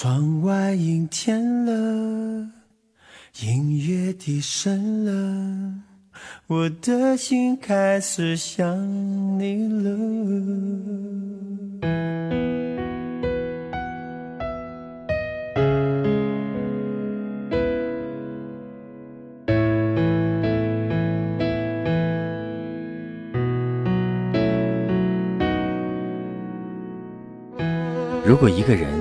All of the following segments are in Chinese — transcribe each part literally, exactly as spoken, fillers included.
窗外阴天了，音乐低声了，我的心开始想你了。如果一个人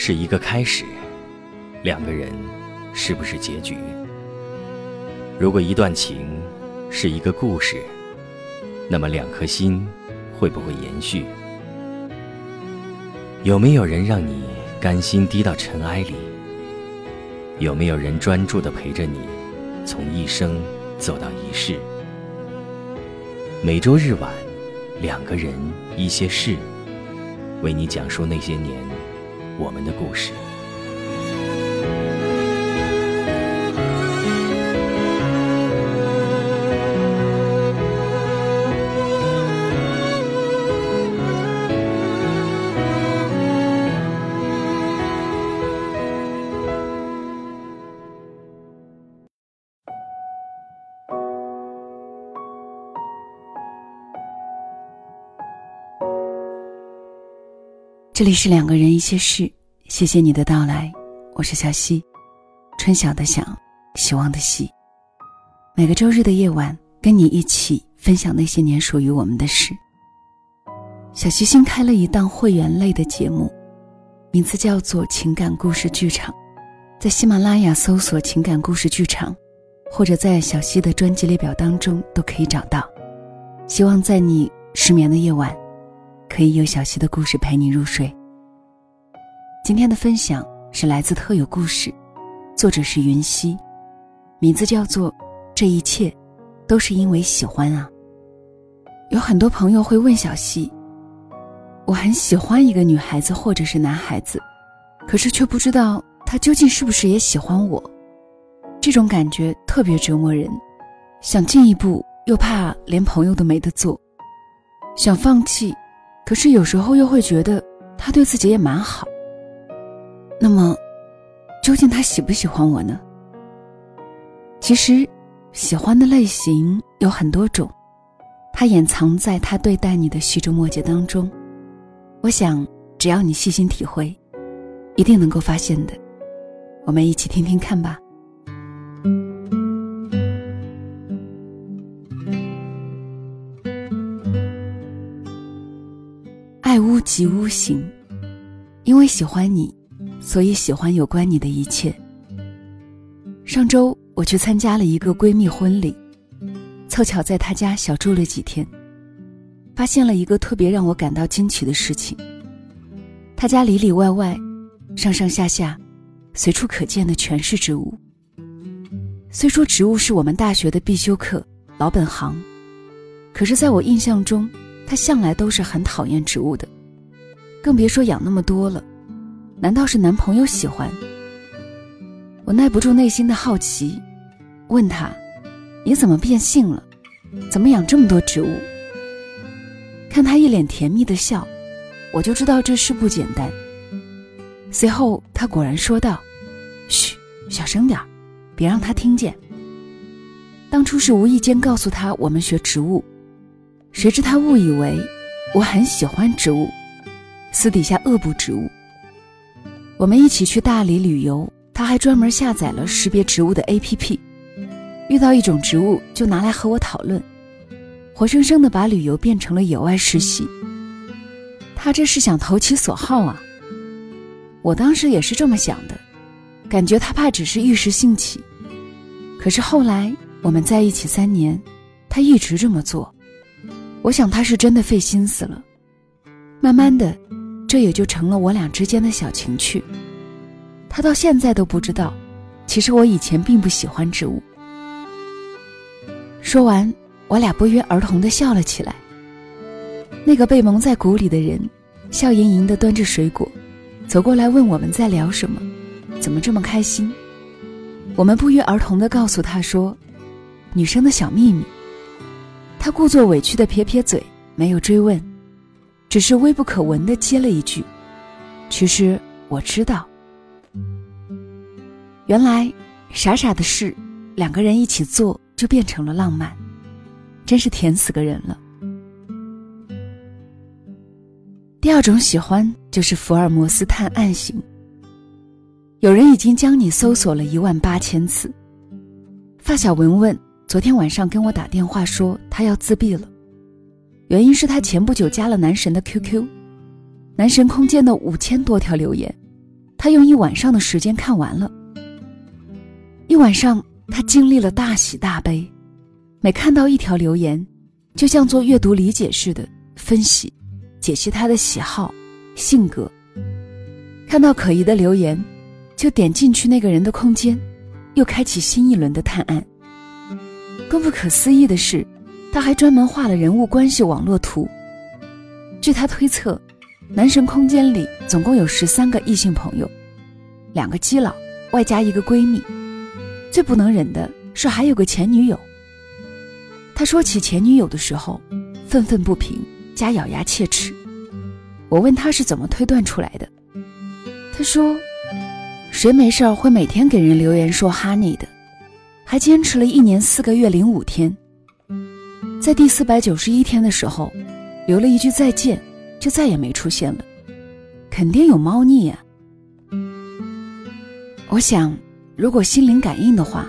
是一个开始，两个人是不是结局？如果一段情是一个故事，那么两颗心会不会延续？有没有人让你甘心低到尘埃里？有没有人专注地陪着你从一生走到一世？每周日晚，两个人一些事，为你讲述那些年我们的故事。这里是两个人一些事，谢谢你的到来，我是小希，春晓的晓，希望的希。每个周日的夜晚，跟你一起分享那些年属于我们的事。小希新开了一档会员类的节目，名字叫做情感故事剧场，在喜马拉雅搜索情感故事剧场，或者在小希的专辑列表当中都可以找到。希望在你失眠的夜晚，可以有小希的故事陪你入睡。今天的分享是来自特有故事，作者是云溪，名字叫做这一切都是因为喜欢啊。有很多朋友会问小希，我很喜欢一个女孩子或者是男孩子，可是却不知道他究竟是不是也喜欢我，这种感觉特别折磨人，想进一步又怕连朋友都没得做，想放弃，可是有时候又会觉得他对自己也蛮好。那么究竟他喜不喜欢我呢？其实喜欢的类型有很多种，它掩藏在他对待你的细枝末节当中，我想只要你细心体会，一定能够发现的。我们一起听听看吧。爱屋及乌行，因为喜欢你，所以喜欢有关你的一切。上周我去参加了一个闺蜜婚礼，凑巧在她家小住了几天，发现了一个特别让我感到惊奇的事情。她家里里外外，上上下下，随处可见的全是植物。虽说植物是我们大学的必修课，老本行，可是在我印象中，他向来都是很讨厌植物的，更别说养那么多了。难道是男朋友喜欢？我耐不住内心的好奇，问他，你怎么变性了？怎么养这么多植物？看他一脸甜蜜的笑，我就知道这事不简单。随后他果然说道，嘘，小声点，别让他听见。当初是无意间告诉他我们学植物，谁知他误以为我很喜欢植物，私底下恶补植物。我们一起去大理旅游，他还专门下载了识别植物的 A P P， 遇到一种植物就拿来和我讨论，活生生地把旅游变成了野外实习。他这是想投其所好啊。我当时也是这么想的，感觉他怕只是一时兴起。可是后来我们在一起三年，他一直这么做，我想他是真的费心思了。慢慢的，这也就成了我俩之间的小情趣。他到现在都不知道，其实我以前并不喜欢植物。说完，我俩不约而同地笑了起来。那个被蒙在鼓里的人，笑盈盈地端着水果，走过来问我们在聊什么，怎么这么开心。我们不约而同地告诉他说，女生的小秘密。他故作委屈地撇撇嘴，没有追问，只是微不可闻地接了一句，其实我知道原来傻傻的事两个人一起做就变成了浪漫，真是甜死个人了。第二种喜欢就是福尔摩斯探案型，有人已经将你搜索了一万八千次。发小文文昨天晚上跟我打电话说她要自闭了，原因是她前不久加了男神的 Q Q， 男神空间的五千多条留言，她用一晚上的时间看完了。一晚上她经历了大喜大悲，每看到一条留言，就像做阅读理解似的分析解析她的喜好、性格。看到可疑的留言，就点进去那个人的空间，又开启新一轮的探案。更不可思议的是，他还专门画了人物关系网络图。据他推测，男神空间里总共有十三个异性朋友，两个基佬外加一个闺蜜，最不能忍的是还有个前女友。他说起前女友的时候愤愤不平加咬牙切齿，我问他是怎么推断出来的，他说谁没事会每天给人留言说哈你的，还坚持了一年四个月零五天，在第四百九十一天的时候留了一句再见，就再也没出现了，肯定有猫腻呀、啊。我想如果心灵感应的话，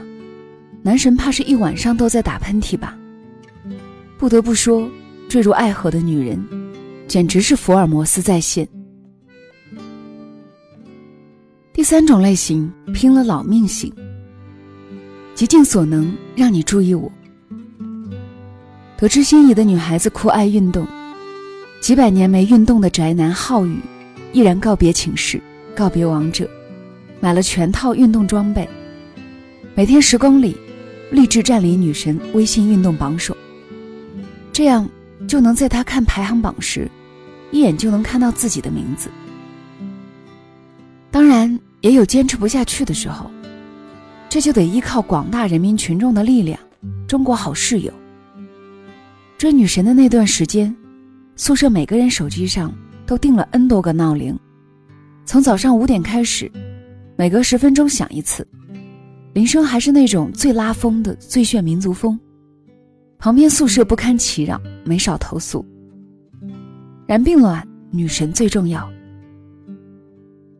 男神怕是一晚上都在打喷嚏吧。不得不说，坠入爱河的女人简直是福尔摩斯在线。第三种类型，拼了老命型，极尽所能让你注意我。得知心仪的女孩子酷爱运动，几百年没运动的宅男浩宇毅然告别寝室，告别王者，买了全套运动装备，每天十公里立志占领女神微信运动榜首，这样就能在她看排行榜时一眼就能看到自己的名字。当然也有坚持不下去的时候，这就得依靠广大人民群众的力量。中国好室友追女神的那段时间，宿舍每个人手机上都定了 N 多个闹铃，从早上五点开始，每隔十分钟响一次，铃声还是那种最拉风的最炫民族风。旁边宿舍不堪其扰，没少投诉。然并卵，女神最重要。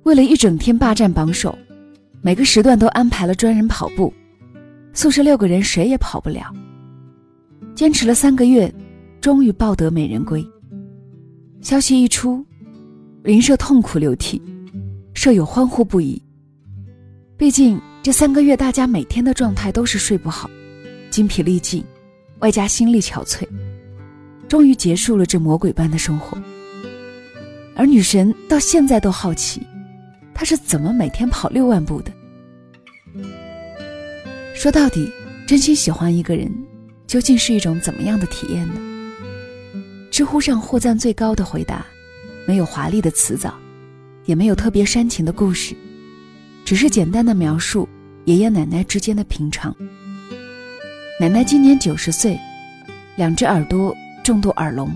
为了一整天霸占榜首，每个时段都安排了专人跑步，宿舍六个人谁也跑不了。坚持了三个月，终于抱得美人归。消息一出，邻舍痛哭流涕，舍友欢呼不已。毕竟这三个月大家每天的状态都是睡不好，筋疲力尽，外加心力憔悴，终于结束了这魔鬼般的生活。而女神到现在都好奇，她是怎么每天跑六万步的。说到底，真心喜欢一个人究竟是一种怎么样的体验呢？知乎上获赞最高的回答，没有华丽的辞藻，也没有特别煽情的故事，只是简单的描述爷爷奶奶之间的平常。奶奶今年九十岁，两只耳朵重度耳聋，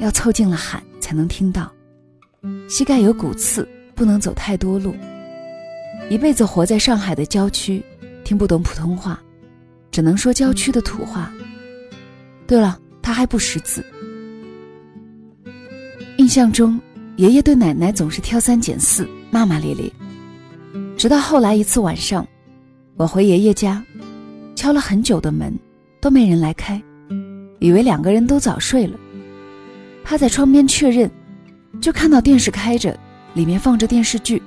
要凑近了喊才能听到，膝盖有骨刺，不能走太多路，一辈子活在上海的郊区，听不懂普通话，只能说郊区的土话。对了，他还不识字。印象中爷爷对奶奶总是挑三拣四，骂骂咧咧。直到后来一次晚上，我回爷爷家，敲了很久的门都没人来开，以为两个人都早睡了，趴在窗边确认，就看到电视开着，里面放着电视剧。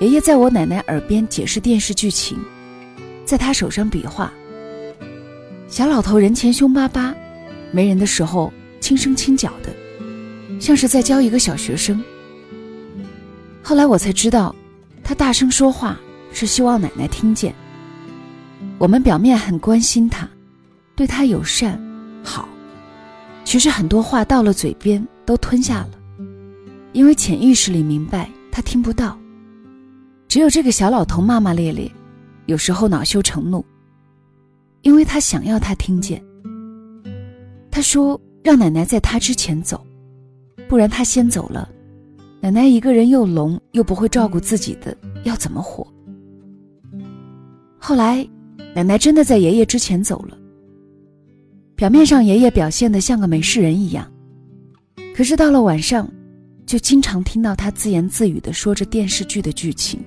爷爷在我奶奶耳边解释电视剧情，在他手上比划。小老头人前凶巴巴，没人的时候轻声轻脚的，像是在教一个小学生。后来我才知道，他大声说话是希望奶奶听见。我们表面很关心他，对他友善好，其实很多话到了嘴边都吞下了，因为潜意识里明白他听不到。只有这个小老头骂骂咧咧，有时候恼羞成怒，因为他想要他听见。他说让奶奶在他之前走，不然他先走了，奶奶一个人又聋又不会照顾自己的，要怎么活？后来奶奶真的在爷爷之前走了，表面上爷爷表现得像个没事人一样，可是到了晚上就经常听到他自言自语地说着电视剧的剧情，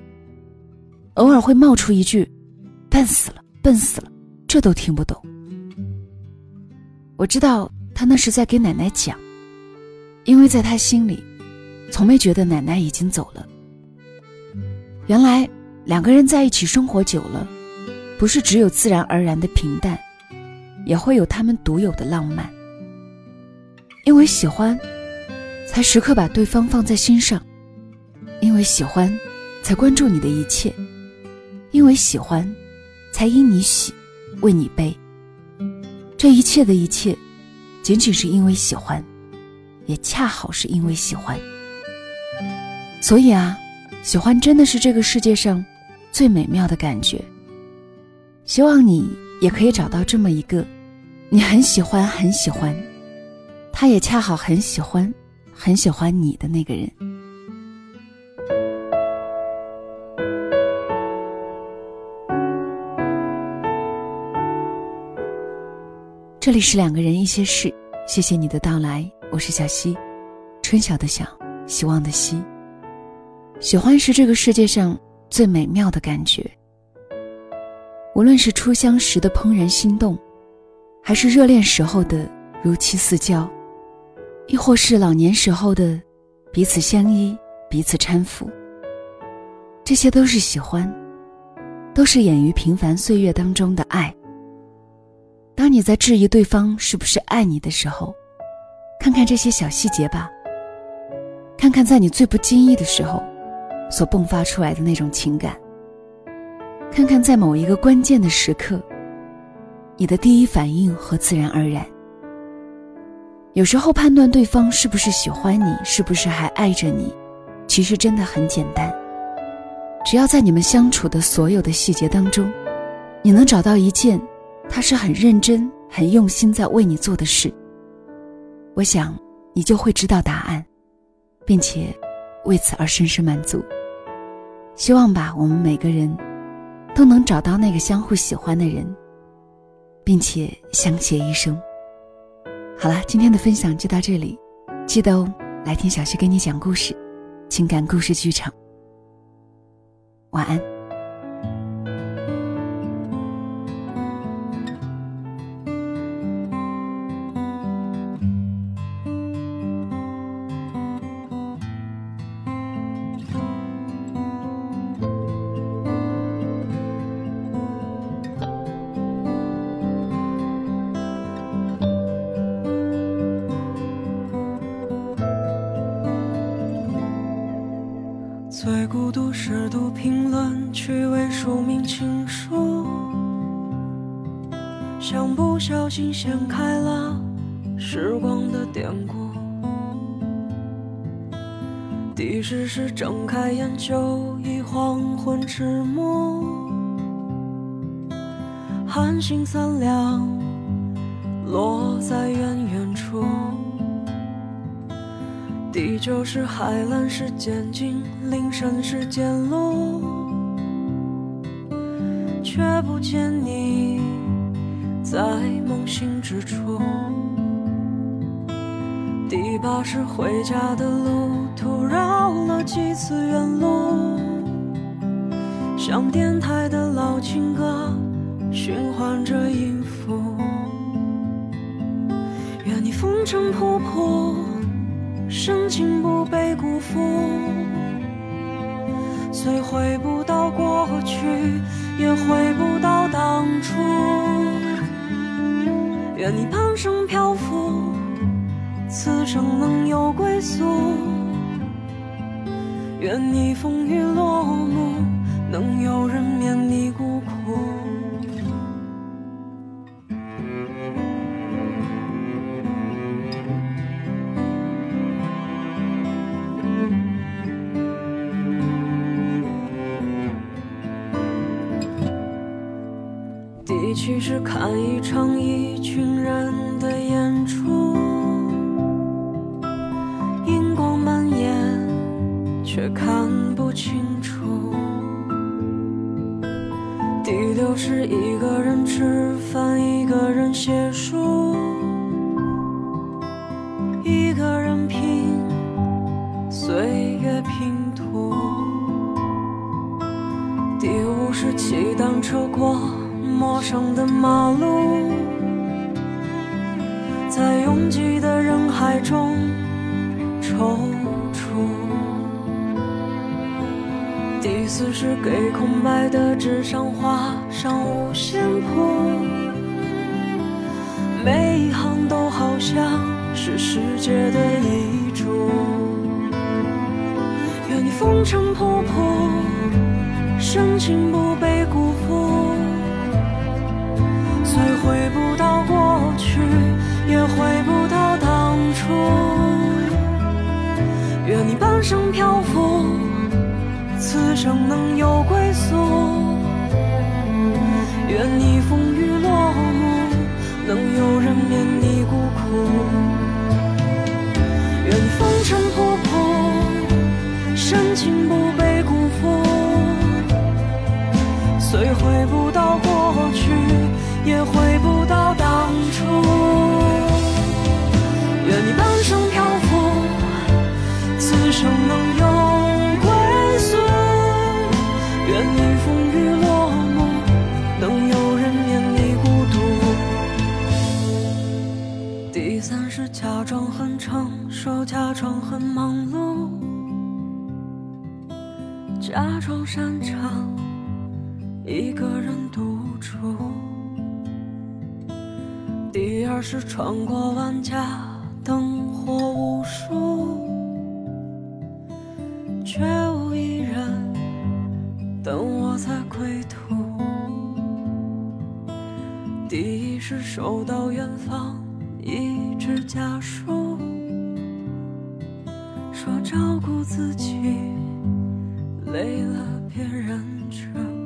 偶尔会冒出一句笨死了笨死了，这都听不懂。我知道他那是在给奶奶讲，因为在他心里从没觉得奶奶已经走了。原来两个人在一起生活久了，不是只有自然而然的平淡，也会有他们独有的浪漫。因为喜欢才时刻把对方放在心上，因为喜欢才关注你的一切，因为喜欢才因你喜为你悲。这一切的一切仅仅是因为喜欢，也恰好是因为喜欢。所以啊，喜欢真的是这个世界上最美妙的感觉。希望你也可以找到这么一个你很喜欢很喜欢，他也恰好很喜欢很喜欢你的那个人。这里是两个人一些事，谢谢你的到来，我是小希，春晓的晓，希望的希。喜欢是这个世界上最美妙的感觉，无论是初相识的怦然心动，还是热恋时候的如漆似胶，亦或是老年时候的彼此相依彼此搀扶，这些都是喜欢，都是掩于平凡岁月当中的爱。当你在质疑对方是不是爱你的时候，看看这些小细节吧，看看在你最不经意的时候所迸发出来的那种情感，看看在某一个关键的时刻你的第一反应和自然而然。有时候判断对方是不是喜欢你，是不是还爱着你，其实真的很简单，只要在你们相处的所有的细节当中，你能找到一件他是很认真很用心在为你做的事，我想你就会知道答案，并且为此而深深满足。希望吧，我们每个人都能找到那个相互喜欢的人，并且相携一生。好了，今天的分享就到这里，记得哦，来听小希给你讲故事，情感故事剧场。晚安。最孤独是读评论，趣味署名情书，像不小心掀开了时光的典故。第十是睁开眼就已黄昏迟暮，寒星三两落在远远处。第九是海蓝是渐近，凌晨是渐露，却不见你在梦醒之处。第八是回家的路途绕了几次远路，像电台的老情歌循环着音符。愿你风尘仆仆，深情不被辜负，虽回不到过去，也回不到当初。愿你半生漂浮，此生能有归宿。愿你风雨落幕，能有人免你孤苦。第七是看一场一群人的演出，荧光蔓延却看不清楚。第六是一个人吃饭，一个人写书，一个人拼岁月拼图。第五是骑单车过陌生的马路，在拥挤的人海中踌躇。第四是给空白的纸上画上五线谱，每一行都好像是世界的遗嘱。愿你风尘仆仆，深情不被辜负，虽回不到过去，也回不到当初。愿你半生漂浮，此生能有归宿。愿你风雨落幕，能有人免你孤苦。愿你风尘仆仆，深情不被辜负，虽回不到过去，也回不到当初。愿你半生漂浮，此生能有归宿。愿你风雨落幕，能有人免你孤独。第三是假装很成熟，假装很忙碌，假装擅长一个人独处。第二是穿过万家灯火无数，却无一人等我在归途。第一是收到远方一纸家书，说照顾自己，累了别忍着。